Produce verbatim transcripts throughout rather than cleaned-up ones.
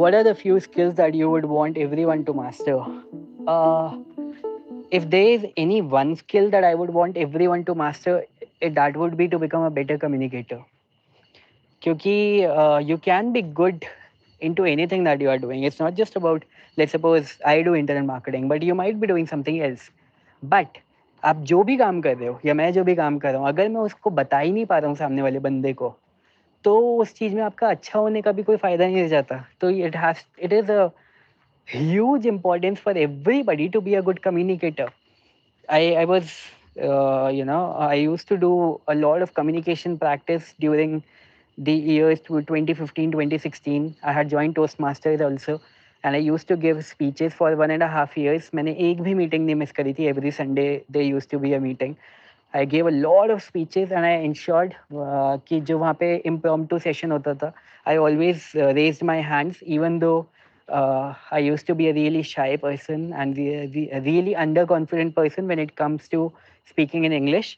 what are the few skills that you would want everyone to master? Uh, if there is any one skill that I would want everyone to master, it, that would be to become a better communicator. Because uh, you can be good into anything that you are doing. It's not just about, let's suppose I do internet marketing, but you might be doing something else. But आप जो भी काम कर रहे हो या मैं जो भी काम कर रहा हूँ, अगर मैं उसको बता ही नहीं पा रहा हूँ सामने वाले बंदे को, तो उस चीज़ में आपका अच्छा होने का भी कोई फ़ायदा नहीं रह जाता. तो it has it is a huge importance for everybody to be a good communicator. I I was you know I use to do a lot of communication practice during the years twenty fifteen twenty sixteen. I had joined Toastmasters also. And I used to give speeches for one and a half years. मैंने एक भी meeting नहीं miss करी थी. Every Sunday there used to be a meeting. I gave a lot of speeches and I ensured uh, कि जो वहाँ पे impromptu session होता था, I always uh, raised my hands, even though uh, I used to be a really shy person and the, the, a really underconfident person when it comes to speaking in English.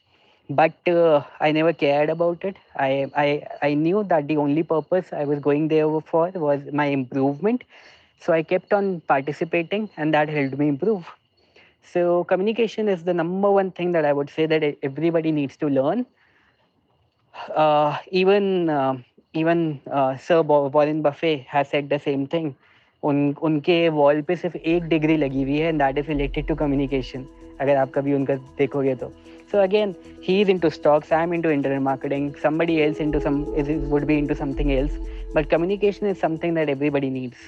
But uh, I never cared about it. I, I, I knew that the only purpose I was going there for was my improvement. So I kept on participating and that helped me improve. So communication is the number one thing that I would say that everybody needs to learn. Uh, even uh, even uh, Sir Warren Buffet has said the same thing. Un, unke wall pe sirf ek degree lagi hui hai and that is related to communication. Agar aap kabhi unka dekhoge to. So again, he is into stocks, I am into internet marketing, somebody else into some is, would be into something else. But communication is something that everybody needs.